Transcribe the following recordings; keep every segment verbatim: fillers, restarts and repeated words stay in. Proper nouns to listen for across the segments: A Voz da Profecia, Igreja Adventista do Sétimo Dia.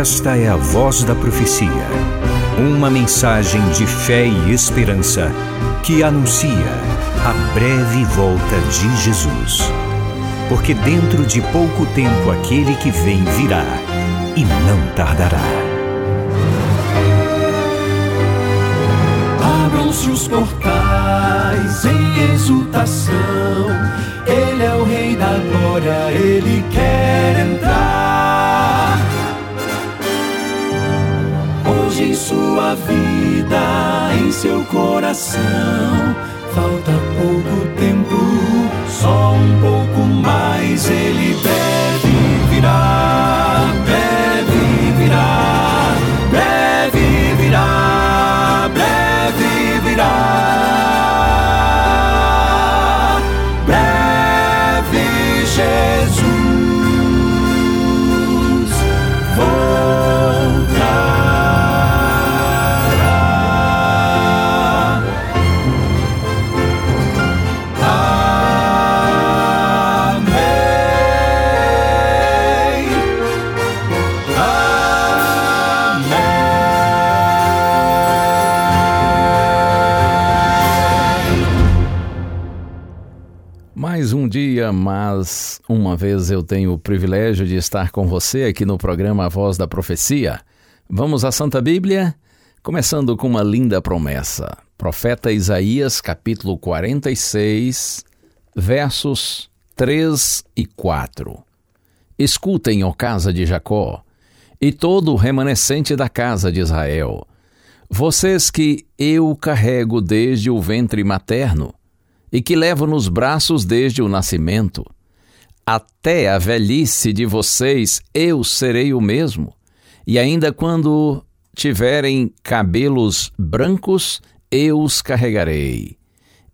Esta é a Voz da Profecia, uma mensagem de fé e esperança que anuncia a breve volta de Jesus. Porque dentro de pouco tempo aquele que vem virá e não tardará. Abram-se os portais em exultação, Ele é o Rei da Glória, Ele quer entrar. Hoje em sua vida, em seu coração, falta pouco tempo, só um pouco mais. Ele deve virar, deve virar, deve virar, deve virar, breve Jesus voltará. Amém. Amém. Mais um dia, mas uma vez eu tenho o privilégio de estar com você aqui no programa A Voz da Profecia. Vamos à Santa Bíblia, começando com uma linda promessa. Profeta Isaías, capítulo quarenta e seis, versos três e quatro. Escutem, ó casa de Jacó, e todo o remanescente da casa de Israel, vocês que eu carrego desde o ventre materno e que levo nos braços desde o nascimento. Até a velhice de vocês eu serei o mesmo, e ainda quando tiverem cabelos brancos, eu os carregarei.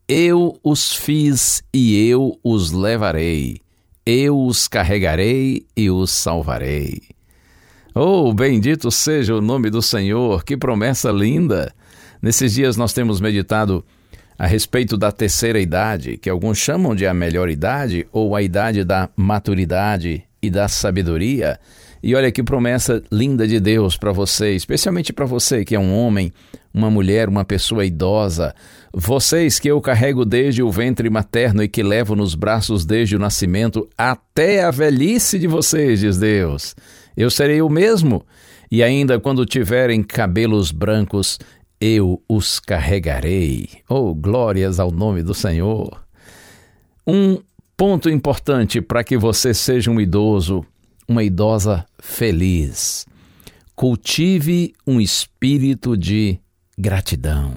Eu os fiz e eu os levarei. Eu os carregarei e os salvarei. Oh, bendito seja o nome do Senhor! Que promessa linda! Nesses dias nós temos meditado a respeito da terceira idade, que alguns chamam de a melhor idade, ou a idade da maturidade e da sabedoria. E olha que promessa linda de Deus para você, especialmente para você que é um homem, uma mulher, uma pessoa idosa. Vocês que eu carrego desde o ventre materno e que levo nos braços desde o nascimento, até a velhice de vocês, diz Deus, eu serei o mesmo. E ainda quando tiverem cabelos brancos, eu os carregarei. Oh, glórias ao nome do Senhor! Um ponto importante para que você seja um idoso, uma idosa feliz: cultive um espírito de gratidão.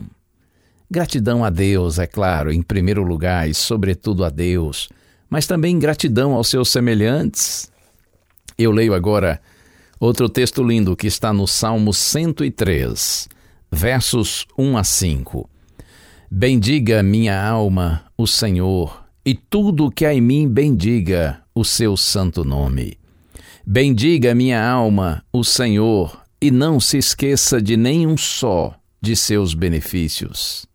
Gratidão a Deus, é claro, em primeiro lugar, e sobretudo a Deus, mas também gratidão aos seus semelhantes. Eu leio agora outro texto lindo que está no Salmo cento e três, versos um a cinco. Bendiga minha alma o Senhor, e tudo que há em mim bendiga o seu santo nome. Bendiga minha alma o Senhor, e não se esqueça de nenhum só de seus benefícios.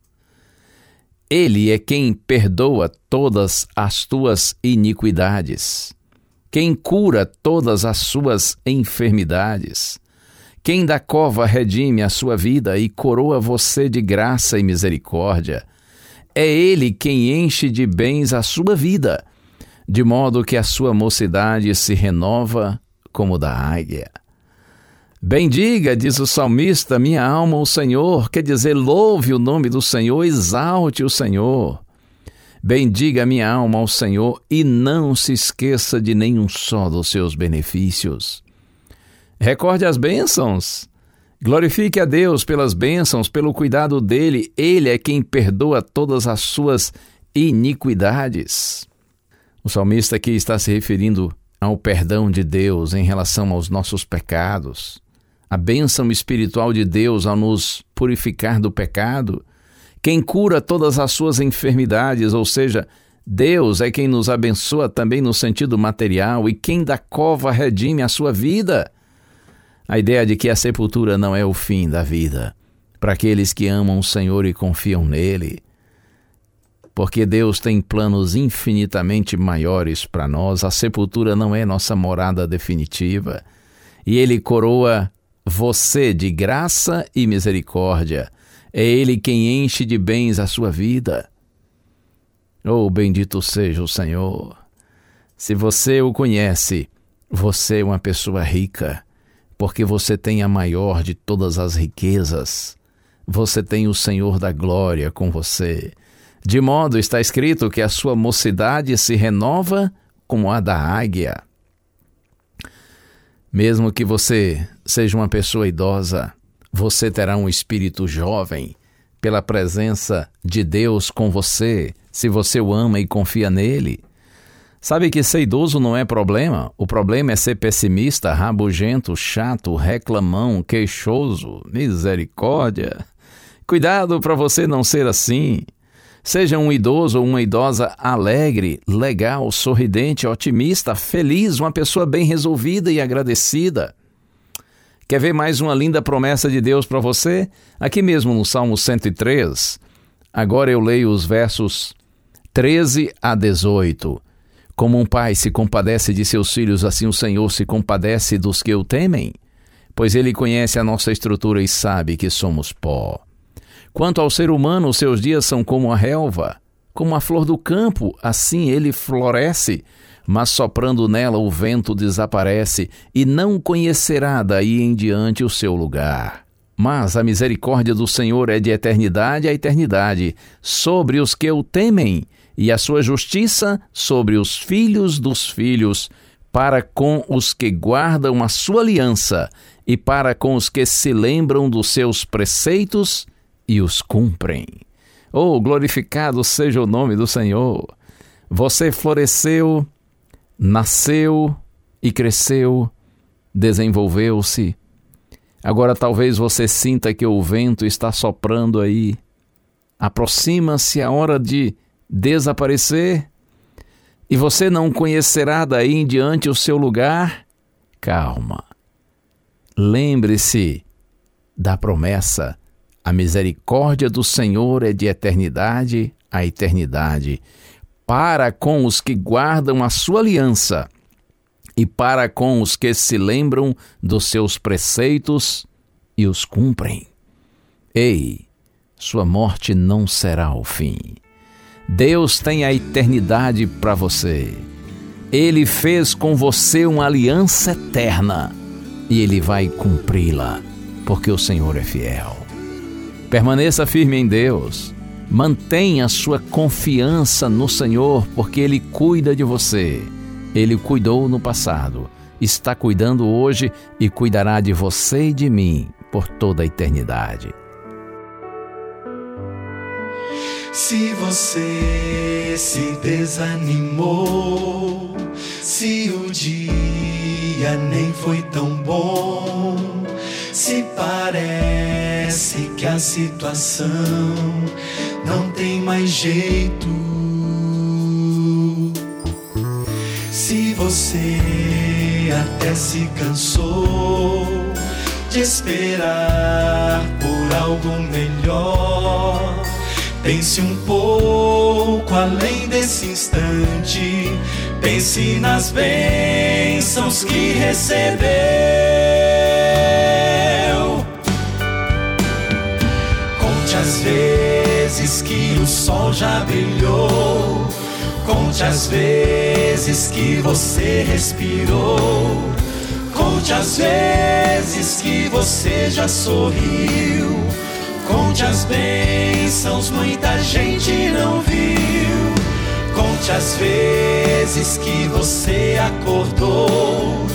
Ele é quem perdoa todas as tuas iniquidades, quem cura todas as suas enfermidades, quem da cova redime a sua vida e coroa você de graça e misericórdia. É Ele quem enche de bens a sua vida, de modo que a sua mocidade se renova como da águia. Bendiga, diz o salmista, minha alma o Senhor, quer dizer, louve o nome do Senhor, exalte o Senhor. Bendiga minha alma ao Senhor e não se esqueça de nenhum só dos seus benefícios. Recorde as bênçãos. Glorifique a Deus pelas bênçãos, pelo cuidado dele. Ele é quem perdoa todas as suas iniquidades. O salmista aqui está se referindo ao perdão de Deus em relação aos nossos pecados, a bênção espiritual de Deus ao nos purificar do pecado, quem cura todas as suas enfermidades, ou seja, Deus é quem nos abençoa também no sentido material e quem da cova redime a sua vida. A ideia de que a sepultura não é o fim da vida, para aqueles que amam o Senhor e confiam nele. Porque Deus tem planos infinitamente maiores para nós, a sepultura não é nossa morada definitiva. e Ele coroa você de graça e misericórdia. É Ele quem enche de bens a sua vida. Oh, bendito seja o Senhor! Se você o conhece, você é uma pessoa rica, porque você tem a maior de todas as riquezas. Você tem o Senhor da glória com você. De modo, está escrito que a sua mocidade se renova como a da águia. Mesmo que você seja uma pessoa idosa, você terá um espírito jovem pela presença de Deus com você, se você o ama e confia nele. Sabe que ser idoso não é problema? O problema é ser pessimista, rabugento, chato, reclamão, queixoso. Misericórdia! Cuidado para você não ser assim. Seja um idoso ou uma idosa alegre, legal, sorridente, otimista, feliz, uma pessoa bem resolvida e agradecida. Quer ver mais uma linda promessa de Deus para você? Aqui mesmo no Salmo cento e três. Agora eu leio os versos treze a dezoito. Como um pai se compadece de seus filhos, assim o Senhor se compadece dos que o temem, pois Ele conhece a nossa estrutura e sabe que somos pó. Quanto ao ser humano, seus dias são como a relva, como a flor do campo, assim ele floresce, mas soprando nela o vento desaparece e não conhecerá daí em diante o seu lugar. Mas a misericórdia do Senhor é de eternidade a eternidade, sobre os que o temem, e a sua justiça sobre os filhos dos filhos, para com os que guardam a sua aliança e para com os que se lembram dos seus preceitos e os cumprem. Oh, glorificado seja o nome do Senhor! Você floresceu, nasceu e cresceu, desenvolveu-se. Agora talvez você sinta que o vento está soprando aí. Aproxima-se a hora de desaparecer, e você não conhecerá daí em diante o seu lugar. Calma. Lembre-se da promessa. A misericórdia do Senhor é de eternidade a eternidade, para com os que guardam a sua aliança e para com os que se lembram dos seus preceitos e os cumprem. Ei, sua morte não será o fim. Deus tem a eternidade para você. Ele fez com você uma aliança eterna e Ele vai cumpri-la, porque o Senhor é fiel. Permaneça firme em Deus. Mantenha sua confiança no Senhor, porque Ele cuida de você. Ele cuidou no passado, está cuidando hoje e cuidará de você e de mim por toda a eternidade. Se você se desanimou, se o dia nem foi tão bom, se parece que a situação não tem mais jeito, se você até se cansou de esperar por algo melhor, pense um pouco além desse instante, pense nas bênçãos que recebeu. Conte as vezes que o sol já brilhou, conte as vezes que você respirou, conte as vezes que você já sorriu, conte as bênçãos, muita gente não viu. Conte as vezes que você acordou,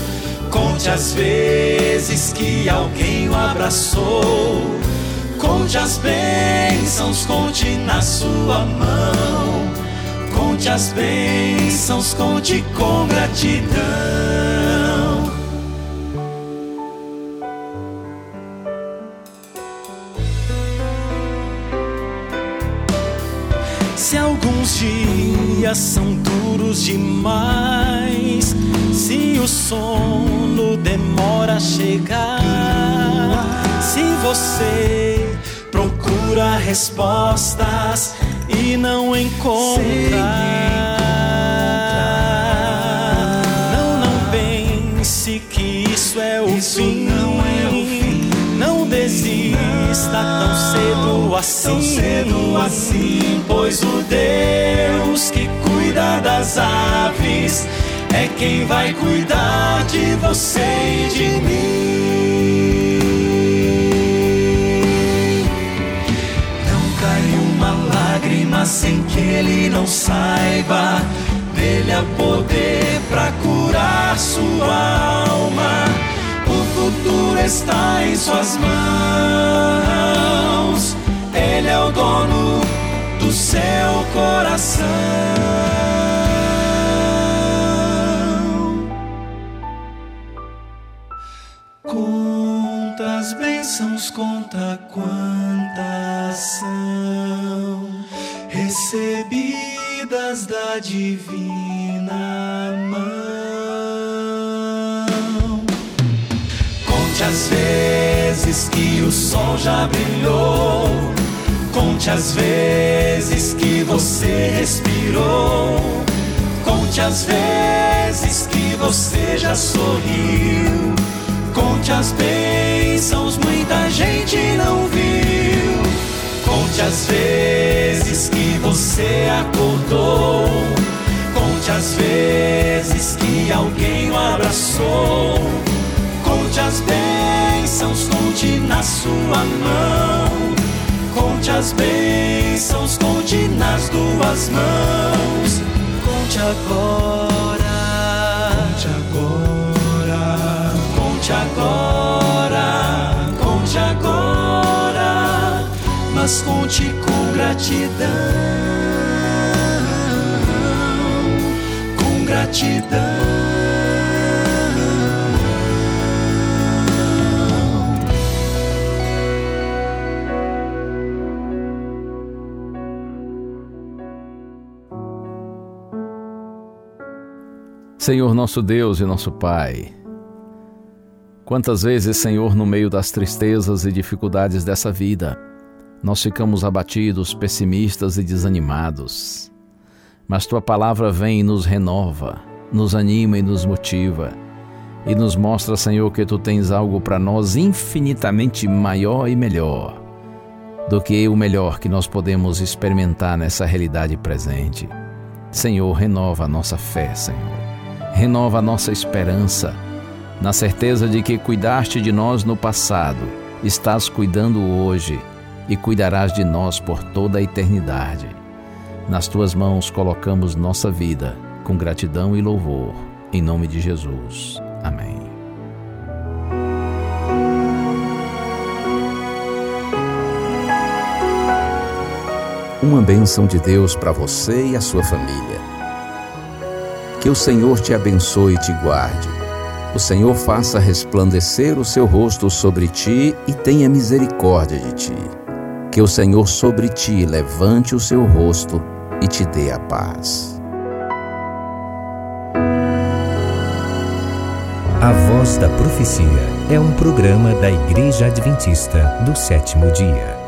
conte as vezes que alguém o abraçou, conte as bênçãos, conte na sua mão, conte as bênçãos, conte com gratidão. Se alguns dias são duros demais, se o sono demora a chegar, se você procura respostas e não encontra, não, não pense que isso é o assim, tão cedo assim, pois o Deus que cuida das aves é quem vai cuidar de você e de mim. Não cai uma lágrima sem que ele não saiba, dele há poder pra curar sua alma. O futuro está em suas mãos, ele é o dono do seu coração. Quantas bênçãos, conta quantas são recebidas da divina mão. Conte as vezes que o sol já brilhou, conte as vezes que você respirou, conte as vezes que você já sorriu, conte as bênçãos, muita gente não viu. Conte as vezes que você acordou, conte as vezes que alguém o abraçou, conte as bênçãos, conte na sua mão, conte as bênçãos, conte nas duas mãos. Conte agora, conte agora, conte agora, conte agora, mas conte com gratidão, com gratidão. Senhor nosso Deus e nosso Pai, quantas vezes, Senhor, no meio das tristezas e dificuldades dessa vida, nós ficamos abatidos, pessimistas e desanimados. Mas Tua palavra vem e nos renova, nos anima e nos motiva, e nos mostra, Senhor, que Tu tens algo para nós infinitamente maior e melhor do que o melhor que nós podemos experimentar nessa realidade presente. Senhor, renova a nossa fé, Senhor. Renova a nossa esperança, na certeza de que cuidaste de nós no passado, estás cuidando hoje e cuidarás de nós por toda a eternidade. Nas tuas mãos colocamos nossa vida com gratidão e louvor, em nome de Jesus. Amém. Uma bênção de Deus para você e a sua família. Que o Senhor te abençoe e te guarde. O Senhor faça resplandecer o seu rosto sobre ti e tenha misericórdia de ti. Que o Senhor sobre ti levante o seu rosto e te dê a paz. A Voz da Profecia é um programa da Igreja Adventista do Sétimo Dia.